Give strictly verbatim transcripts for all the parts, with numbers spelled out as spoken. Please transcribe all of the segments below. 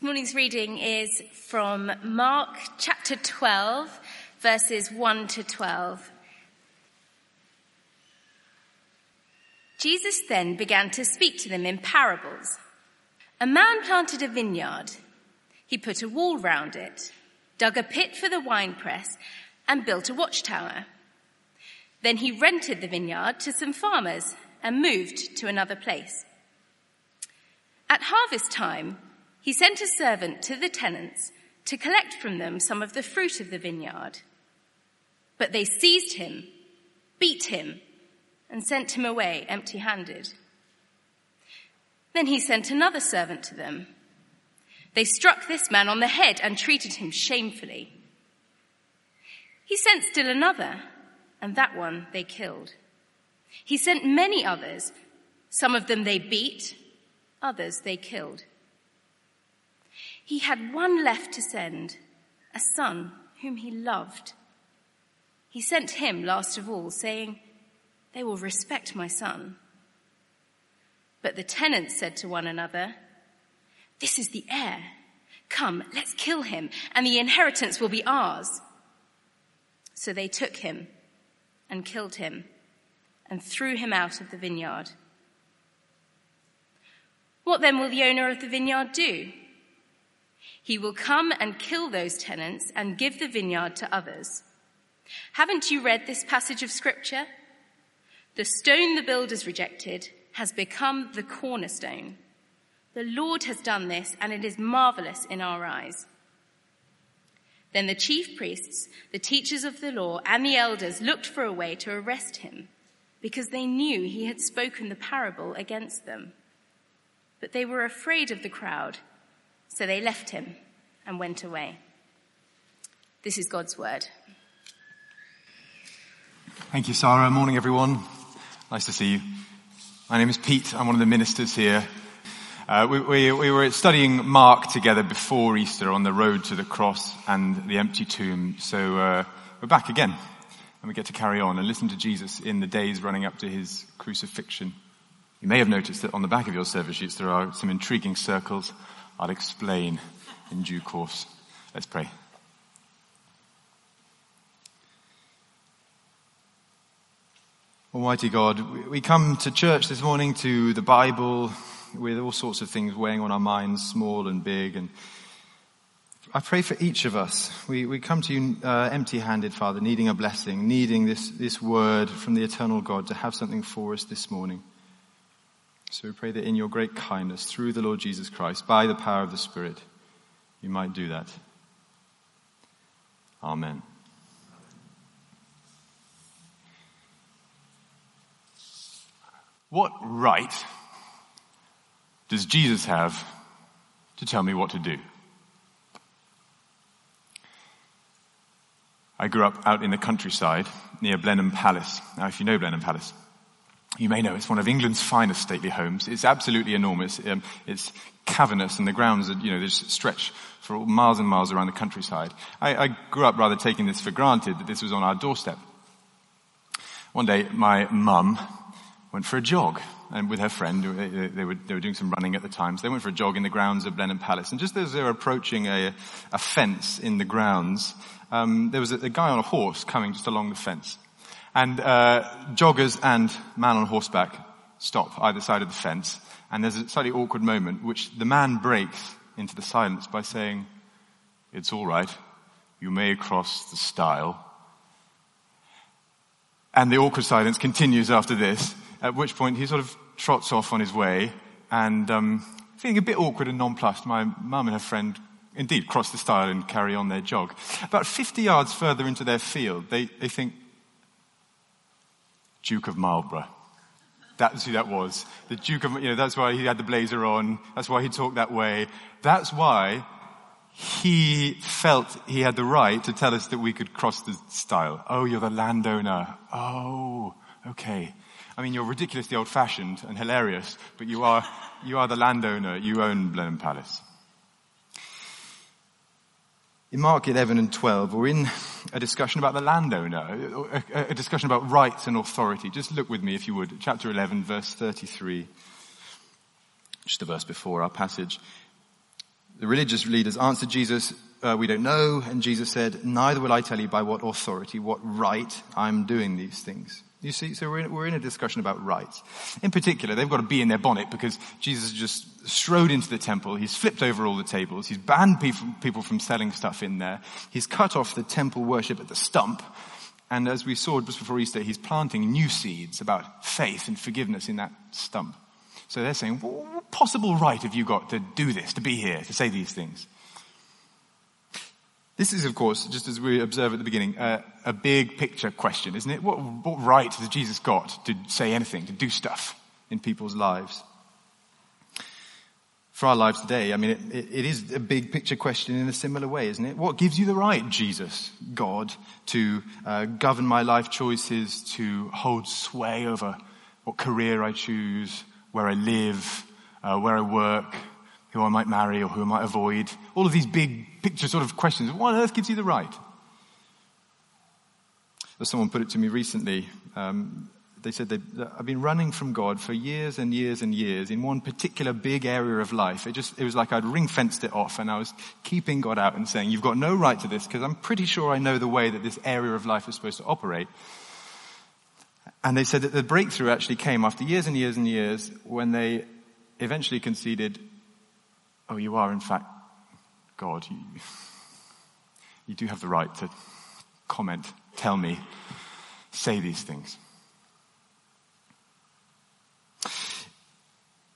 This morning's reading is from Mark chapter twelve, verses one to twelve. Jesus then began to speak to them in parables. A man planted a vineyard. He put a wall round it, dug a pit for the winepress, and built a watchtower. Then he rented the vineyard to some farmers and moved to another place. At harvest time, he sent a servant to the tenants to collect from them some of the fruit of the vineyard. But they seized him, beat him, and sent him away empty-handed. Then he sent another servant to them. They struck this man on the head and treated him shamefully. He sent still another, and that one they killed. He sent many others. Some of them they beat, others they killed. He had one left to send, a son whom he loved. He sent him last of all, saying, "They will respect my son." But the tenants said to one another, "This is the heir. Come, let's kill him, and the inheritance will be ours." So they took him and killed him and threw him out of the vineyard. What then will the owner of the vineyard do? He will come and kill those tenants and give the vineyard to others. Haven't you read this passage of Scripture? The stone the builders rejected has become the cornerstone. The Lord has done this, and it is marvelous in our eyes. Then the chief priests, the teachers of the law, and the elders looked for a way to arrest him, because they knew he had spoken the parable against them. But they were afraid of the crowd, so they left him and went away. This is God's word. Thank you, Sarah. Morning, everyone. Nice to see you. My name is Pete. I'm one of the ministers here. Uh, we, we, we were studying Mark together before Easter on the road to the cross and the empty tomb. So uh, we're back again, and we get to carry on and listen to Jesus in the days running up to his crucifixion. You may have noticed that on the back of your service sheets there are some intriguing circles. I'll explain in due course. Let's pray. Almighty God, we come to church this morning, to the Bible, with all sorts of things weighing on our minds, small and big. And I pray for each of us. We we come to you uh, empty-handed, Father, needing a blessing, needing this, this word from the eternal God to have something for us this morning. So we pray that in your great kindness, through the Lord Jesus Christ, by the power of the Spirit, you might do that. Amen. What right does Jesus have to tell me what to do? I grew up out in the countryside near Blenheim Palace. Now, if you know Blenheim Palace, you may know it's one of England's finest stately homes. It's absolutely enormous. Um, it's cavernous, and the grounds, are, you know, they just stretch for miles and miles around the countryside. I, I grew up rather taking this for granted, that this was on our doorstep. One day, my mum went for a jog, and with her friend, they, they, were, they were doing some running at the time, so they went for a jog in the grounds of Blenheim Palace. And just as they were approaching a, a fence in the grounds, um, there was a, a guy on a horse coming just along the fence. And uh joggers and man on horseback stop either side of the fence, and there's a slightly awkward moment, which the man breaks into the silence by saying, "It's all right, you may cross the stile." And the awkward silence continues after this, at which point he sort of trots off on his way, and um feeling a bit awkward and nonplussed, my mum and her friend indeed cross the stile and carry on their jog. About fifty yards further into their field, they, they think, Duke of Marlborough. That's who that was. The Duke of, you know, that's why he had the blazer on. That's why he talked that way. That's why he felt he had the right to tell us that we could cross the stile. Oh, you're the landowner. Oh, okay. I mean, you're ridiculously old-fashioned and hilarious, but you are, you are the landowner. You own Blenheim Palace. In Mark eleven and twelve, we're in a discussion about the landowner, a, a discussion about rights and authority. Just look with me, if you would, chapter eleven, verse thirty-three, just the verse before our passage. The religious leaders answered Jesus, uh, we don't know. And Jesus said, neither will I tell you by what authority, what right I'm doing these things. You see, so we're in, we're in a discussion about rights. In particular, they've got to be in their bonnet because Jesus just strode into the temple. He's flipped over all the tables. He's banned people, people from selling stuff in there. He's cut off the temple worship at the stump. And as we saw just before Easter, he's planting new seeds about faith and forgiveness in that stump. So they're saying, what possible right have you got to do this, to be here, to say these things? This is, of course, just as we observe at the beginning, uh, a big picture question, isn't it? What, what right has Jesus got to say anything, to do stuff in people's lives? For our lives today, I mean, it, it, it is a big picture question in a similar way, isn't it? What gives you the right, Jesus, God, to uh, govern my life choices, to hold sway over what career I choose, where I live, uh, where I work, who I might marry or who I might avoid? All of these big picture sort of questions. What on earth gives you the right? As someone put it to me recently, um, they said, they, I've been running from God for years and years and years in one particular big area of life. It just, it was like I'd ring fenced it off and I was keeping God out and saying, you've got no right to this because I'm pretty sure I know the way that this area of life is supposed to operate. And they said that the breakthrough actually came after years and years and years when they eventually conceded, oh, you are in fact God, you, you do have the right to comment, tell me, say these things.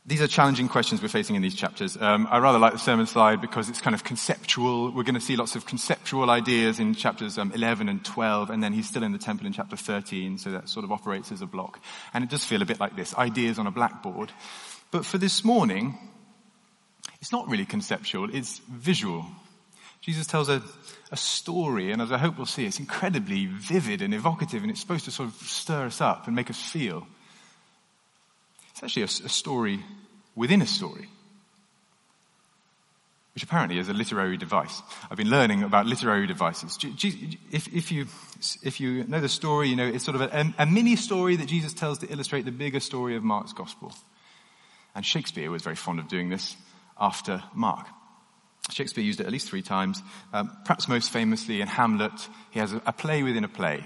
These are challenging questions we're facing in these chapters. Um, I rather like the sermon slide because it's kind of conceptual. We're going to see lots of conceptual ideas in chapters um, eleven and twelve, and then he's still in the temple in chapter thirteen, so that sort of operates as a block. And it does feel a bit like this, ideas on a blackboard. But for this morning, it's not really conceptual, it's visual. Jesus tells a, a story, and as I hope we'll see, it's incredibly vivid and evocative, and it's supposed to sort of stir us up and make us feel. It's actually a, a story within a story, which apparently is a literary device. I've been learning about literary devices. If, if, you, if you know the story, you know it's sort of a, a mini story that Jesus tells to illustrate the bigger story of Mark's gospel. And Shakespeare was very fond of doing this. After Mark, Shakespeare used it at least three times. Um, perhaps most famously in Hamlet, he has a, a play within a play,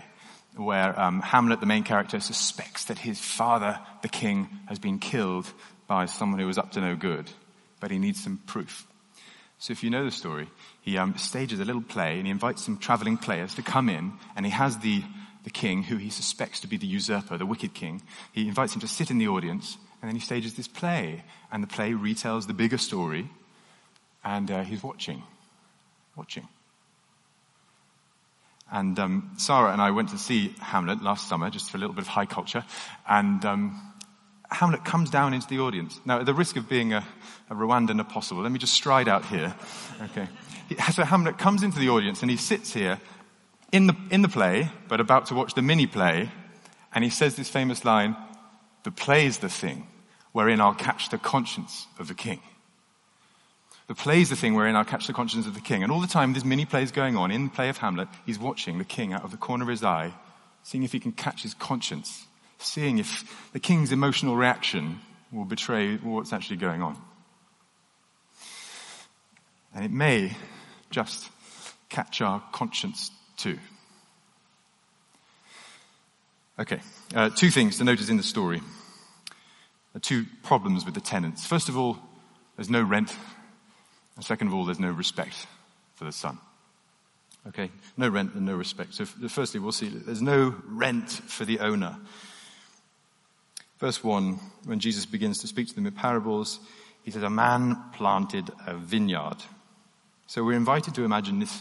where um, Hamlet, the main character, suspects that his father, the king, has been killed by someone who was up to no good, but he needs some proof. So, if you know the story, he um, stages a little play and he invites some traveling players to come in, and he has the the king, who he suspects to be the usurper, the wicked king. He invites him to sit in the audience. And then he stages this play, and the play retells the bigger story, and uh, he's watching, watching. And um, Sarah and I went to see Hamlet last summer, just for a little bit of high culture, and um, Hamlet comes down into the audience. Now, at the risk of being a, a Rwandan apostle, let me just stride out here. Okay. So Hamlet comes into the audience, and he sits here in the, in the play, but about to watch the mini-play, and he says this famous line, the play's the thing wherein I'll catch the conscience of the king. The play's the thing wherein I'll catch the conscience of the king. And all the time, this mini-play's going on. In the play of Hamlet, he's watching the king out of the corner of his eye, seeing if he can catch his conscience, seeing if the king's emotional reaction will betray what's actually going on. And it may just catch our conscience too. Okay, uh, two things to notice in the story. Uh, two problems with the tenants. First of all, there's no rent. And second of all, there's no respect for the son. Okay, no rent and no respect. So f- firstly, we'll see there's no rent for the owner. Verse one, when Jesus begins to speak to them in parables, he says, a man planted a vineyard. So we're invited to imagine this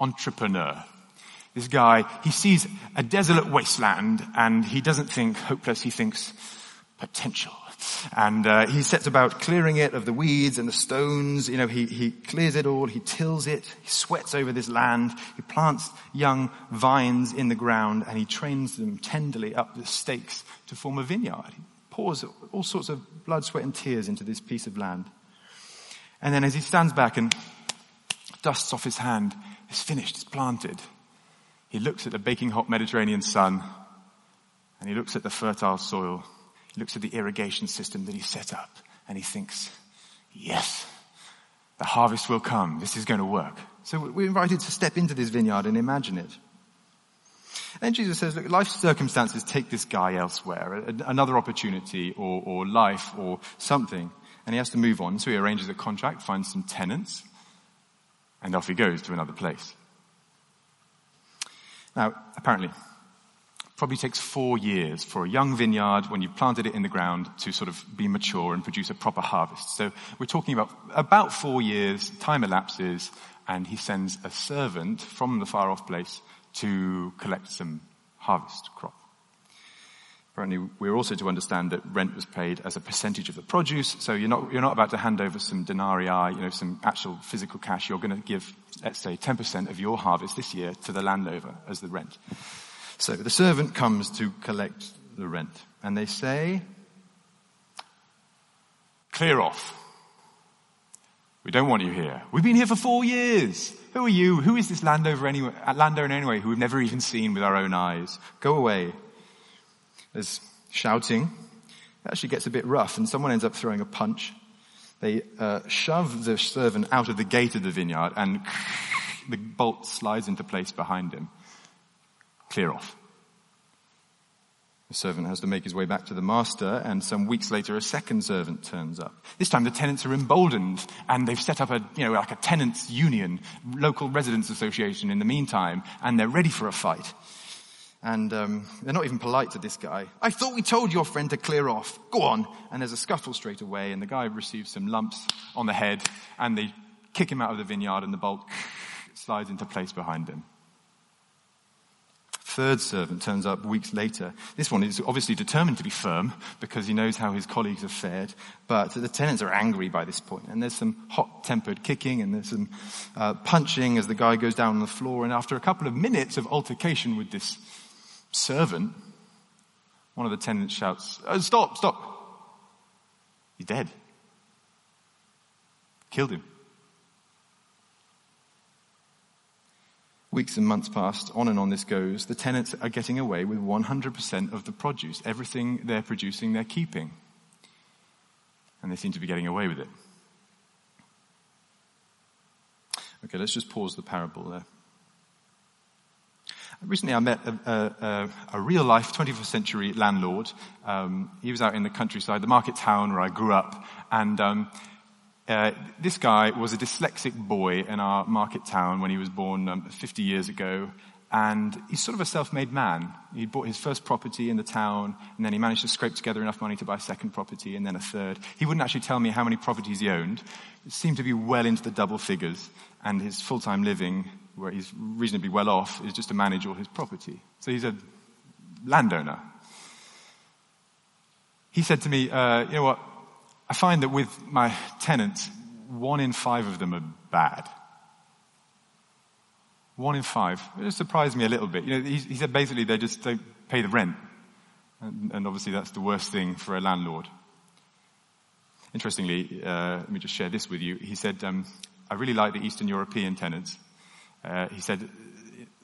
entrepreneur. This guy, he sees a desolate wasteland and he doesn't think hopeless, he thinks potential. And uh, he sets about clearing it of the weeds and the stones. You know, he, he clears it all, he tills it, he sweats over this land, he plants young vines in the ground and he trains them tenderly up the stakes to form a vineyard. He pours all sorts of blood, sweat and tears into this piece of land. And then as he stands back and dusts off his hand, it's finished, it's planted. He looks at the baking hot Mediterranean sun and he looks at the fertile soil. He looks at the irrigation system that he set up and he thinks, yes, The harvest will come. This is going to work. So we're invited to step into this vineyard and imagine it. And Jesus says, look, life's circumstances take this guy elsewhere, another opportunity or, or life or something. And he has to move on. So he arranges a contract, finds some tenants, and off he goes to another place. Now, apparently, it probably takes four years for a young vineyard, when you've planted it in the ground, to sort of be mature and produce a proper harvest. So we're talking about about four years, time elapses, and he sends a servant from the far-off place to collect some harvest crop. Apparently, we're also to understand that rent was paid as a percentage of the produce. So you're not, you're not about to hand over some denarii, you know, some actual physical cash. You're going to give, let's say, ten percent of your harvest this year to the landowner as the rent. So the servant comes to collect the rent. And they say, clear off. We don't want you here. We've been here for four years. Who are you? Who is this landowner anyway, landowner anyway who we've never even seen with our own eyes? Go away. There's shouting. It actually gets a bit rough, and someone ends up throwing a punch. They uh, shove the servant out of the gate of the vineyard, and the bolt slides into place behind him. Clear off. The servant has to make his way back to the master, and some weeks later, a second servant turns up. This time, the tenants are emboldened, and they've set up a, you know, like a tenants' union, local residents' association in the meantime, and they're ready for a fight. And um, they're not even polite to this guy. I thought we told your friend to clear off. Go on. And there's a scuffle straight away, and the guy receives some lumps on the head, and they kick him out of the vineyard, and the bolt slides into place behind him. Third servant turns up weeks later. This one is obviously determined to be firm because he knows how his colleagues have fared, but the tenants are angry by this point, and there's some hot-tempered kicking, and there's some uh, punching as the guy goes down on the floor, and after a couple of minutes of altercation with this servant, one of the tenants shouts, oh, stop, stop. He's dead. Killed him. Weeks and months passed, on and on this goes. The tenants are getting away with one hundred percent of the produce. Everything they're producing, they're keeping. And they seem to be getting away with it. Okay, let's just pause the parable there. Recently, I met a, a, a, a real-life twenty-first century landlord. Um, he was out in the countryside, the market town where I grew up. And um, uh, this guy was a dyslexic boy in our market town when he was born um, fifty years ago. And he's sort of a self-made man. He bought his first property in the town, and then he managed to scrape together enough money to buy a second property and then a third. He wouldn't actually tell me how many properties he owned. It seemed to be well into the double figures, and his full-time living, where he's reasonably well off, is just to manage all his property. So he's a landowner. He said to me, uh, you know what, I find that with my tenants, one in five of them are bad. One in five. It just surprised me a little bit. You know, he, he said basically they just don't pay the rent. And, and obviously that's the worst thing for a landlord. Interestingly, uh, let me just share this with you. He said, um, I really like the Eastern European tenants. Uh, he said,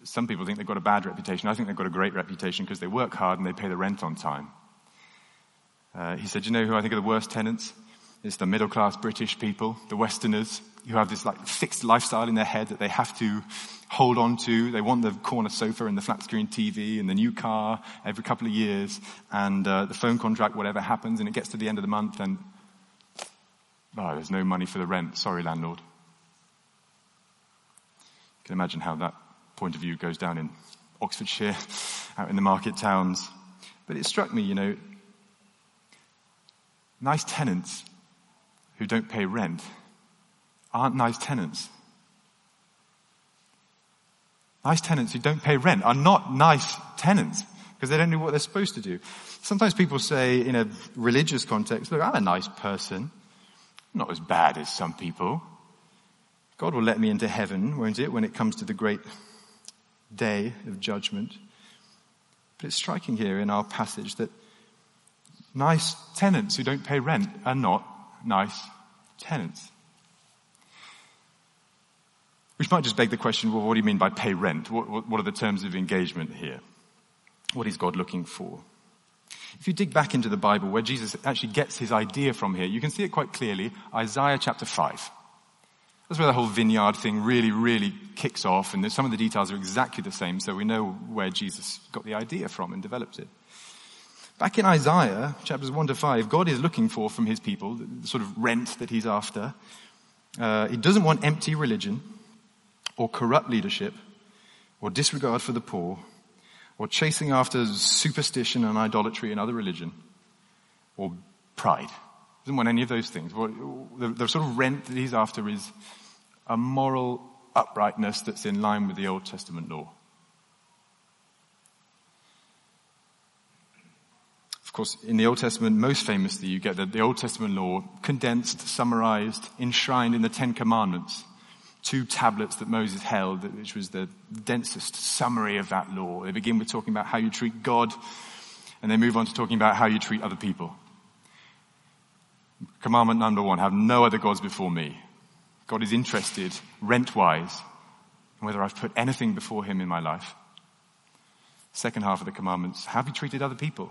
some people think they've got a bad reputation. I think they've got a great reputation because they work hard and they pay the rent on time. Uh, he said, you know who I think are the worst tenants? It's the middle-class British people, the Westerners, who have this like fixed lifestyle in their head that they have to hold on to. They want the corner sofa and the flat-screen T V and the new car every couple of years and uh, the phone contract, whatever happens, and it gets to the end of the month and, oh, there's no money for the rent. Sorry, landlord. You can imagine how that point of view goes down in Oxfordshire, out in the market towns. But it struck me, you know, nice tenants who don't pay rent aren't nice tenants. Nice tenants who don't pay rent are not nice tenants because they don't know what they're supposed to do. Sometimes people say in a religious context, look, I'm a nice person. I'm not as bad as some people. God will let me into heaven, won't it, when it comes to the great day of judgment. But it's striking here in our passage that nice tenants who don't pay rent are not nice tenants. Which might just beg the question, well, what do you mean by pay rent? What, what, what are the terms of engagement here? What is God looking for? If you dig back into the Bible where Jesus actually gets his idea from here, you can see it quite clearly. Isaiah chapter five. That's where the whole vineyard thing really, really kicks off. And some of the details are exactly the same, so we know where Jesus got the idea from and developed it. Back in Isaiah, chapters one to five, God is looking for from his people the sort of rent that he's after. Uh, he doesn't want empty religion or corrupt leadership or disregard for the poor or chasing after superstition and idolatry and other religion or pride. He doesn't want any of those things. The, the sort of rent that he's after is a moral uprightness that's in line with the Old Testament law. Of course, in the Old Testament, most famously, you get the, the Old Testament law condensed, summarized, enshrined in the Ten Commandments, two tablets that Moses held, which was the densest summary of that law. They begin with talking about how you treat God, and they move on to talking about how you treat other people. Commandment number one, have no other gods before me. God is interested, rent-wise, in whether I've put anything before him in my life. Second half of the commandments, have you treated other people?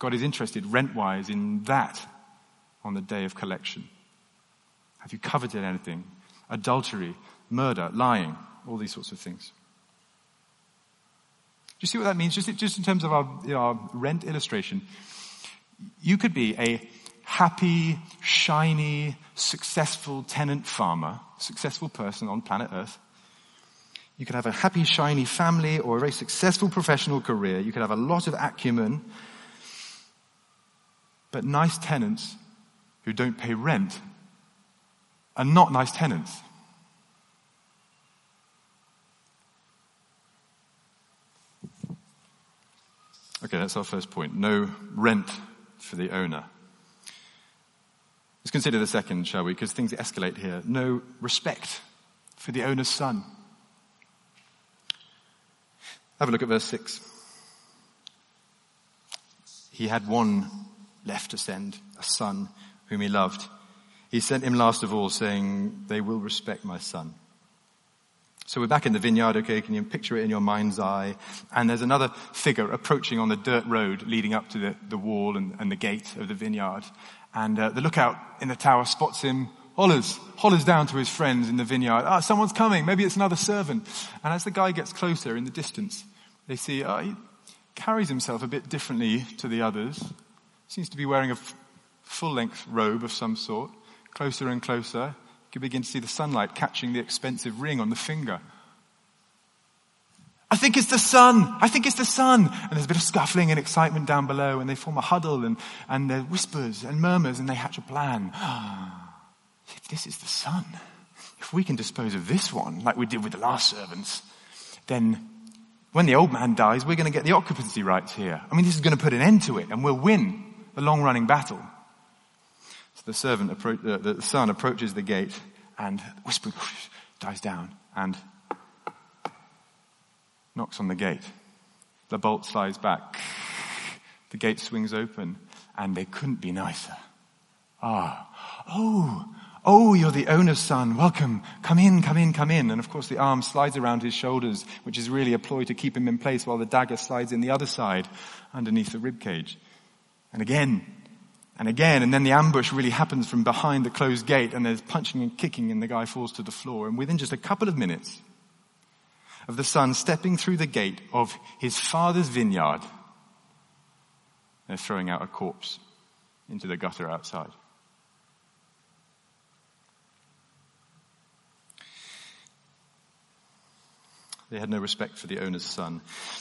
God is interested, rent-wise, in that on the day of collection. Have you coveted anything? Adultery, murder, lying, all these sorts of things. Do you see what that means? Just, just in terms of our, you know, our rent illustration, you could be a happy, shiny, successful tenant farmer, successful person on planet Earth. You could have a happy, shiny family or a very successful professional career. You could have a lot of acumen, but nice tenants who don't pay rent are not nice tenants. Okay, that's our first point. No rent for the owner. Let's consider the second, shall we? Because things escalate here. No respect for the owner's son. Have a look at verse six. He had one left to send, a son whom he loved. He sent him last of all, saying, they will respect my son. So we're back in the vineyard, okay? Can you picture it in your mind's eye? And there's another figure approaching on the dirt road leading up to the, the wall and, and the gate of the vineyard. And uh, the lookout in the tower spots him, hollers, hollers down to his friends in the vineyard. Ah, oh, someone's coming. Maybe it's another servant. And as the guy gets closer in the distance, they see uh, he carries himself a bit differently to the others. Seems to be wearing a f- full-length robe of some sort. Closer and closer, you begin to see the sunlight catching the expensive ring on the finger. I think it's the sun. I think it's the sun. And there's a bit of scuffling and excitement down below, and they form a huddle, and, and there's whispers and murmurs, and they hatch a plan. If this is the sun, if we can dispose of this one, like we did with the last servants, then when the old man dies, we're going to get the occupancy rights here. I mean, this is going to put an end to it, and we'll win the long-running battle. So the servant, appro- uh, the son approaches the gate, and whispering, whoosh, dies down, and knocks on the gate. The bolt slides back. The gate swings open, and they couldn't be nicer. Ah, oh, oh, you're the owner's son. Welcome. Come in, come in, come in. And of course the arm slides around his shoulders, which is really a ploy to keep him in place while the dagger slides in the other side underneath the ribcage. And again, and again, and then the ambush really happens from behind the closed gate, and there's punching and kicking, and the guy falls to the floor. And within just a couple of minutes of the son stepping through the gate of his father's vineyard, they're throwing out a corpse into the gutter outside. They had no respect for the owner's son.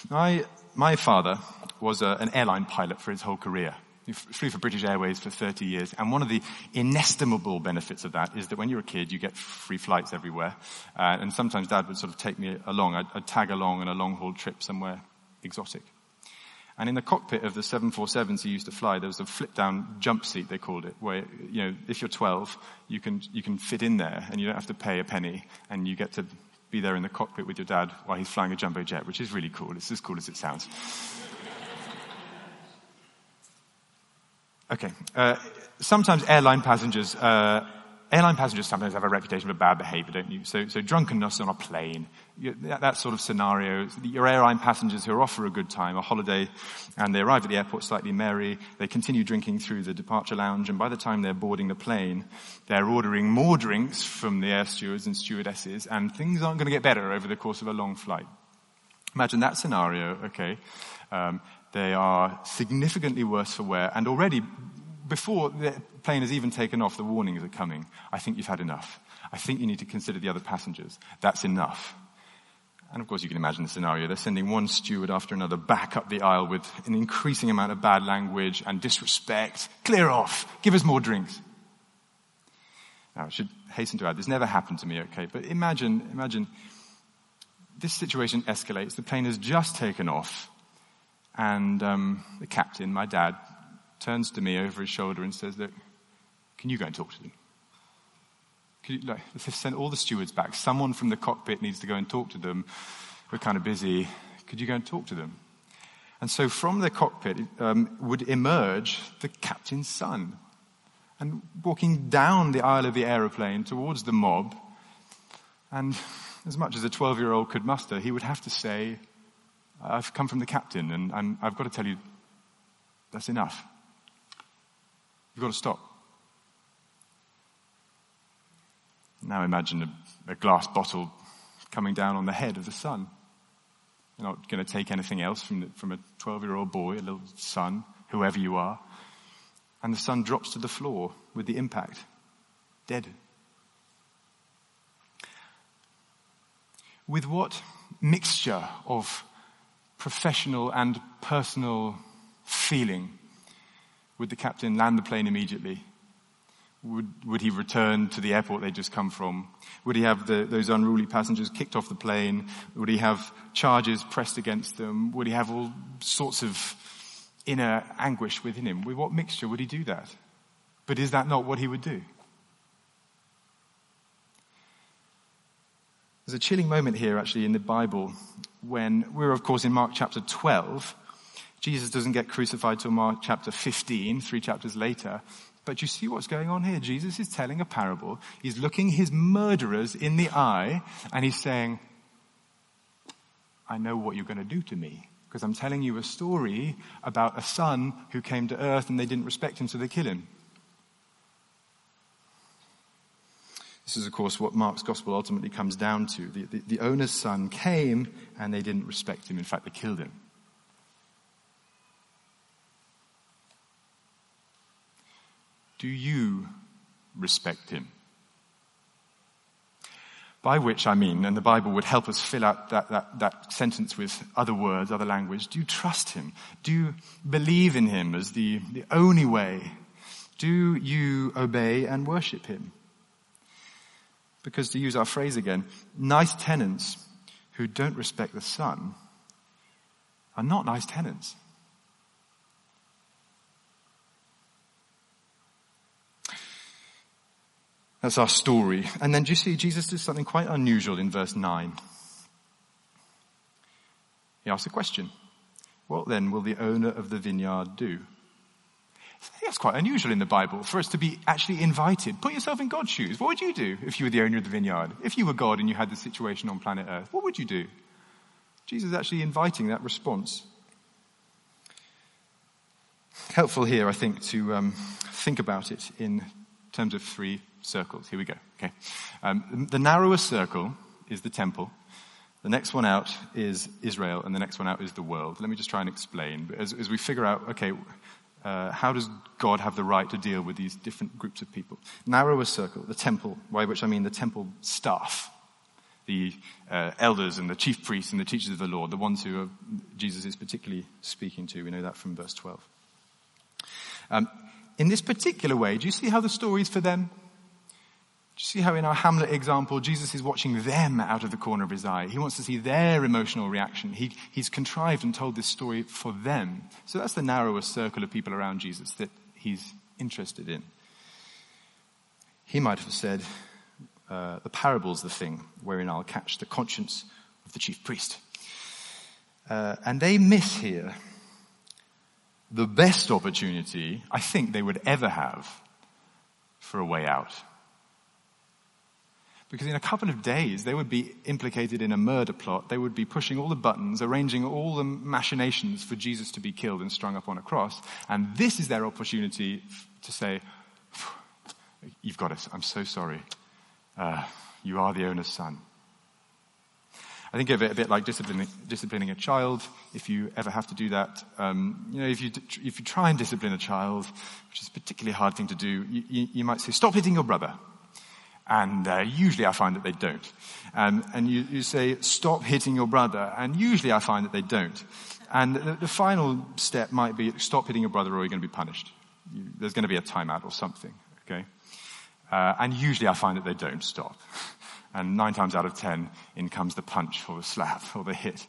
I, my father was a, an airline pilot for his whole career. He flew for British Airways for thirty years, and one of the inestimable benefits of that is that when you're a kid, you get free flights everywhere. Uh, and sometimes Dad would sort of take me along. I'd, I'd tag along on a long-haul trip somewhere exotic. And in the cockpit of the seven forty-sevens he used to fly, there was a flip-down jump seat, they called it, where, you know, if you're twelve, you can you can fit in there, and you don't have to pay a penny, and you get to be there in the cockpit with your dad while he's flying a jumbo jet, which is really cool. It's as cool as it sounds. Okay. Uh, sometimes airline passengers uh, Airline passengers sometimes have a reputation for bad behavior, don't you? So, so drunkenness on a plane, you, that, that sort of scenario. Your airline passengers who are off for a good time, a holiday, and they arrive at the airport slightly merry, they continue drinking through the departure lounge, and by the time they're boarding the plane, they're ordering more drinks from the air stewards and stewardesses, and things aren't going to get better over the course of a long flight. Imagine that scenario, okay. Um, they are significantly worse for wear, and already, before the plane has even taken off, the warnings are coming. I think you've had enough. I think you need to consider the other passengers. That's enough. And of course, you can imagine the scenario. They're sending one steward after another back up the aisle with an increasing amount of bad language and disrespect. Clear off. Give us more drinks. Now, I should hasten to add, this never happened to me, okay? But imagine, imagine this situation escalates. The plane has just taken off, and um, the captain, my dad, turns to me over his shoulder and says, look, can you go and talk to them? Could you, like, let's send all the stewards back. Someone from the cockpit needs to go and talk to them. We're kind of busy. Could you go and talk to them? And so from the cockpit um, would emerge the captain's son. And walking down the aisle of the aeroplane towards the mob, and as much as a twelve-year-old could muster, he would have to say, I've come from the captain, and I'm, I've got to tell you, that's enough. You've got to stop. Now imagine a, a glass bottle coming down on the head of the son. You're not going to take anything else from, the, from a twelve-year-old boy, a little son, whoever you are. And the son drops to the floor with the impact, dead. With what mixture of professional and personal feeling would the captain land the plane immediately? Would would he return to the airport they'd just come from? Would he have the, those unruly passengers kicked off the plane? Would he have charges pressed against them? Would he have all sorts of inner anguish within him? With what mixture would he do that? But is that not what he would do? There's a chilling moment here, actually, in the Bible when we're, of course, in Mark chapter twelve. Jesus doesn't get crucified till Mark chapter fifteen, three chapters later. But you see what's going on here. Jesus is telling a parable. He's looking his murderers in the eye, and he's saying, I know what you're going to do to me, because I'm telling you a story about a son who came to earth and they didn't respect him, so they kill him. This is, of course, what Mark's gospel ultimately comes down to. The, the, the owner's son came and they didn't respect him. In fact, they killed him. Do you respect him? By which I mean, and the Bible would help us fill out that, that, that sentence with other words, other language. Do you trust him? Do you believe in him as the, the only way? Do you obey and worship him? Because to use our phrase again, nice tenants who don't respect the son are not nice tenants. That's our story. And then do you see Jesus does something quite unusual in verse nine? He asks a question. What then will the owner of the vineyard do? That's quite unusual in the Bible for us to be actually invited. Put yourself in God's shoes. What would you do if you were the owner of the vineyard? If you were God and you had the situation on planet Earth, what would you do? Jesus is actually inviting that response. Helpful here, I think, to um, think about it in terms of three circles. Here we go. Okay. Um, the narrowest circle is the temple. The next one out is Israel, and the next one out is the world. Let me just try and explain. As, as we figure out, okay, uh, how does God have the right to deal with these different groups of people? Narrower circle, the temple, by which I mean the temple staff, the uh, elders and the chief priests and the teachers of the law, the ones who are, Jesus is particularly speaking to. We know that from verse twelve. Um, in this particular way, do you see how the story is for them? Do you see how in our Hamlet example, Jesus is watching them out of the corner of his eye? He wants to see their emotional reaction. He, he's contrived and told this story for them. So that's the narrowest circle of people around Jesus that he's interested in. He might have said, uh, the parable's the thing wherein I'll catch the conscience of the chief priest. Uh, and they miss here the best opportunity I think they would ever have for a way out. Because in a couple of days, they would be implicated in a murder plot. They would be pushing all the buttons, arranging all the machinations for Jesus to be killed and strung up on a cross. And this is their opportunity to say, you've got us. I'm so sorry. Uh, you are the owner's son. I think of it a bit like disciplining, disciplining a child. If you ever have to do that, um, you know, if you if you try and discipline a child, which is a particularly hard thing to do, you, you, you might say, "Stop hitting your brother." And uh, usually I find that they don't. Um, and you, you say, stop hitting your brother. And usually I find that they don't. And the, the final step might be, stop hitting your brother or you're going to be punished. You, there's going to be a timeout or something, okay? Uh, and usually I find that they don't stop. And nine times out of ten, in comes the punch or the slap or the hit.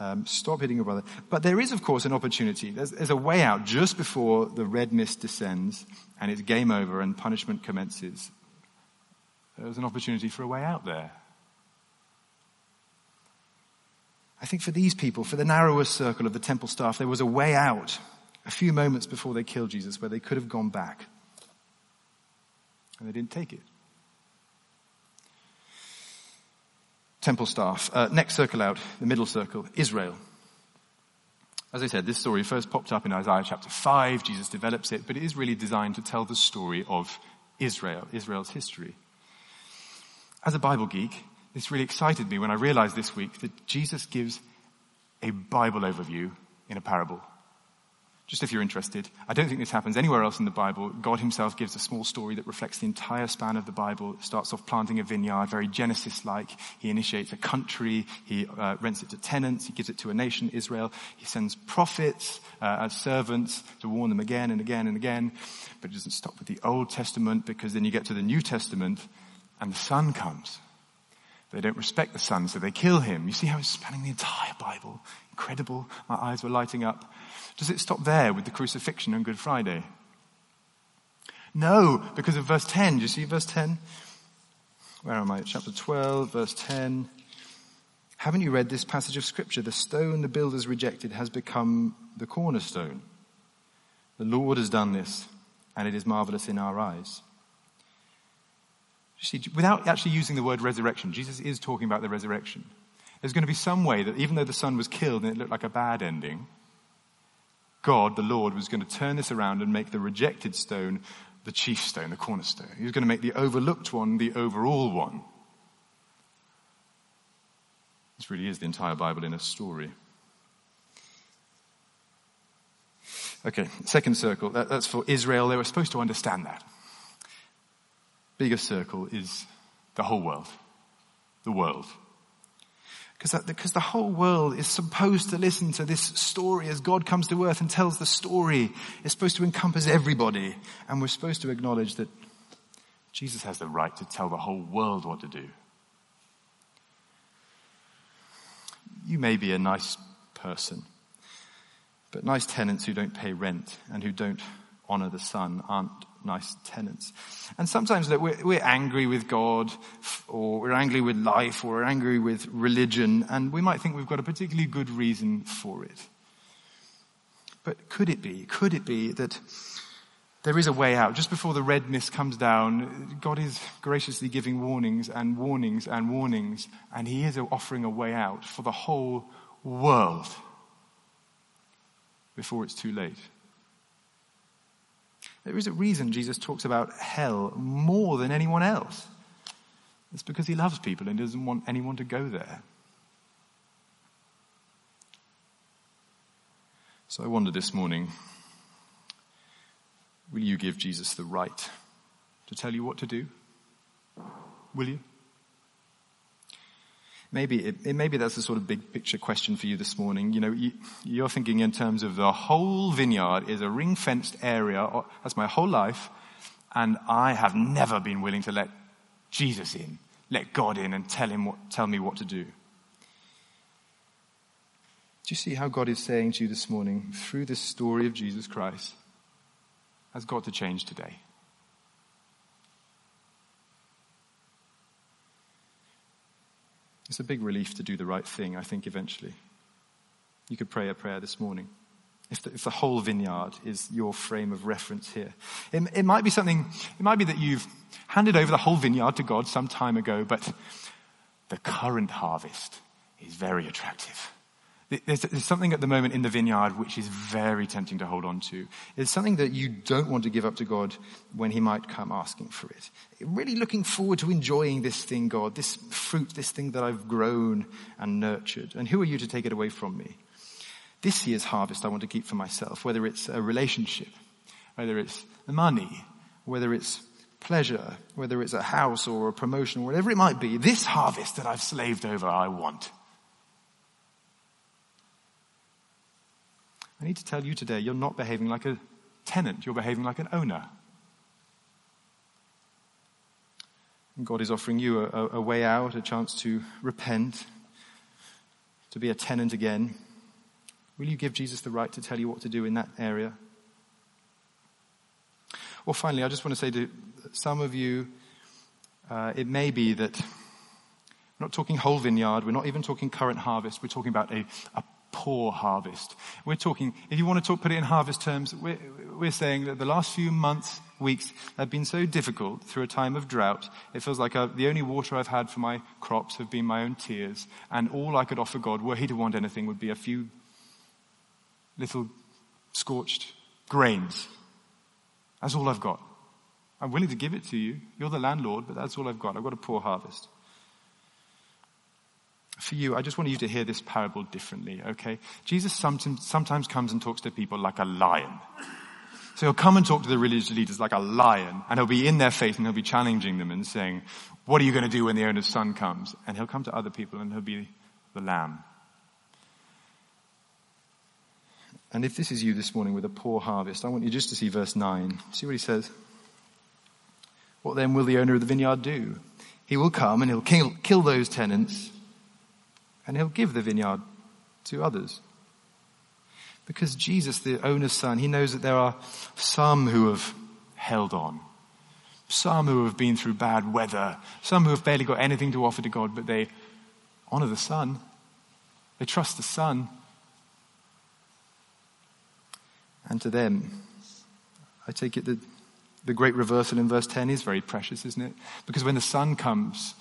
Um, stop hitting your brother. But there is, of course, an opportunity. There's, there's a way out just before the red mist descends and it's game over and punishment commences. There's an opportunity for a way out there. I think for these people, for the narrowest circle of the temple staff, there was a way out a few moments before they killed Jesus where they could have gone back. And they didn't take it. Temple staff. Uh, next circle out, the middle circle, Israel. As I said, this story first popped up in Isaiah chapter five. Jesus develops it, but it is really designed to tell the story of Israel, Israel's history. As a Bible geek, this really excited me when I realized this week that Jesus gives a Bible overview in a parable. Just if you're interested, I don't think this happens anywhere else in the Bible. God himself gives a small story that reflects the entire span of the Bible. It starts off planting a vineyard, very Genesis-like. He initiates a country. He uh, rents it to tenants. He gives it to a nation, Israel. He sends prophets uh, as servants to warn them again and again and again. But it doesn't stop with the Old Testament, because then you get to the New Testament, and the son comes. They don't respect the son, so they kill him. You see how it's spanning the entire Bible? Incredible. My eyes were lighting up. Does it stop there with the crucifixion on Good Friday? No, because of verse ten. Do you see verse ten? Where am I? Chapter twelve, verse ten. Haven't you read this passage of Scripture? The stone the builders rejected has become the cornerstone. The Lord has done this, and it is marvelous in our eyes. See, without actually using the word resurrection, Jesus is talking about the resurrection. There's going to be some way that even though the son was killed and it looked like a bad ending, God, the Lord, was going to turn this around and make the rejected stone the chief stone, the cornerstone. He was going to make the overlooked one the overall one. This really is the entire Bible in a story. Okay, second circle, that, that's for Israel. They were supposed to understand that. Bigger circle is the whole world, the world. Because because the whole world is supposed to listen to this story as God comes to earth and tells the story. It's supposed to encompass everybody. And we're supposed to acknowledge that Jesus has the right to tell the whole world what to do. You may be a nice person, but nice tenants who don't pay rent and who don't honor the son aren't nice tenants. And sometimes look, we're, we're angry with God, or we're angry with life, or we're angry with religion, and we might think we've got a particularly good reason for it. But could it be, could it be that there is a way out? Just before the red mist comes down, God is graciously giving warnings and warnings and warnings, and he is offering a way out for the whole world before it's too late. There is a reason Jesus talks about hell more than anyone else. It's because he loves people and doesn't want anyone to go there. So I wonder this morning, will you give Jesus the right to tell you what to do? Will you? Maybe it, maybe that's a sort of big picture question for you this morning. You know, you, you're thinking in terms of the whole vineyard is a ring-fenced area. That's my whole life. And I have never been willing to let Jesus in, let God in and tell him what, tell me what to do. Do you see how God is saying to you this morning, through this story of Jesus Christ, has got to change today? It's a big relief to do the right thing, I think, eventually. You could pray a prayer this morning. If the, if the whole vineyard is your frame of reference here. It, it might be something, it might be that you've handed over the whole vineyard to God some time ago, but the current harvest is very attractive. There's, there's something at the moment in the vineyard which is very tempting to hold on to. It's something that you don't want to give up to God when he might come asking for it. Really looking forward to enjoying this thing, God, this fruit, this thing that I've grown and nurtured. And who are you to take it away from me? This year's harvest I want to keep for myself, whether it's a relationship, whether it's money, whether it's pleasure, whether it's a house or a promotion, whatever it might be, this harvest that I've slaved over, I want. I need to tell you today, you're not behaving like a tenant, you're behaving like an owner. And God is offering you a, a way out, a chance to repent, to be a tenant again. Will you give Jesus the right to tell you what to do in that area? Or finally, I just want to say to some of you, uh, it may be that we're not talking whole vineyard, we're not even talking current harvest, we're talking about a, a poor harvest. We're talking, if you want to talk, put it in harvest terms, we're, we're saying that the last few months, weeks have been so difficult through a time of drought, it feels like a, the only water I've had for my crops have been my own tears, and all I could offer God, were he to want anything, would be a few little scorched grains. That's all I've got. I'm willing to give it to you. You're the landlord, but that's all I've got. I've got a poor harvest. For you, I just want you to hear this parable differently, okay? Jesus sometimes comes and talks to people like a lion. So he'll come and talk to the religious leaders like a lion, and he'll be in their face, and he'll be challenging them and saying, what are you going to do when the owner's son comes? And he'll come to other people, and he'll be the lamb. And if this is you this morning with a poor harvest, I want you just to see verse nine. See what he says. What then will the owner of the vineyard do? He will come and he'll kill, kill those tenants, and he'll give the vineyard to others. Because Jesus, the owner's son, he knows that there are some who have held on, some who have been through bad weather, some who have barely got anything to offer to God, but they honor the son. They trust the son. And to them, I take it that the great reversal in verse ten is very precious, isn't it? Because when the son comes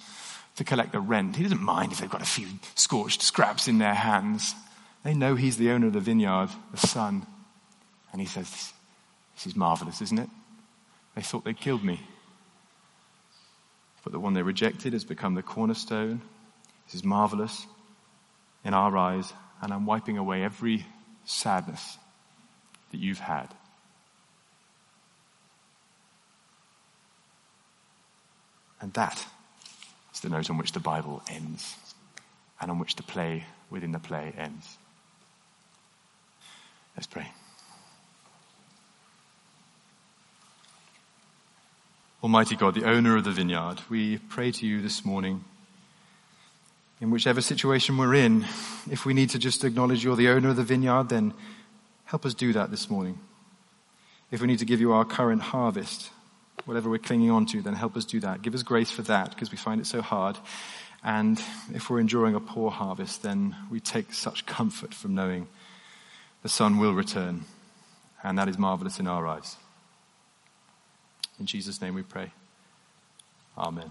to collect the rent, he doesn't mind if they've got a few scorched scraps in their hands. They know he's the owner of the vineyard, the son. And he says, this, this is marvelous, isn't it? They thought they killed me. But the one they rejected has become the cornerstone. This is marvelous in our eyes. And I'm wiping away every sadness that you've had. And that is the note on which the Bible ends, and on which the play within the play ends. Let's pray. Almighty God, the owner of the vineyard, we pray to you this morning. In whichever situation we're in, if we need to just acknowledge you're the owner of the vineyard, then help us do that this morning. If we need to give you our current harvest, whatever we're clinging on to, then help us do that. Give us grace for that, because we find it so hard. And if we're enduring a poor harvest, then we take such comfort from knowing the Son will return. And that is marvelous in our eyes. In Jesus' name we pray. Amen.